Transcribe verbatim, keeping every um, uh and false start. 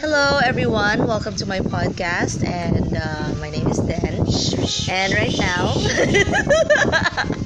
Hello everyone, welcome to my podcast, and uh, my name is Dench, and right now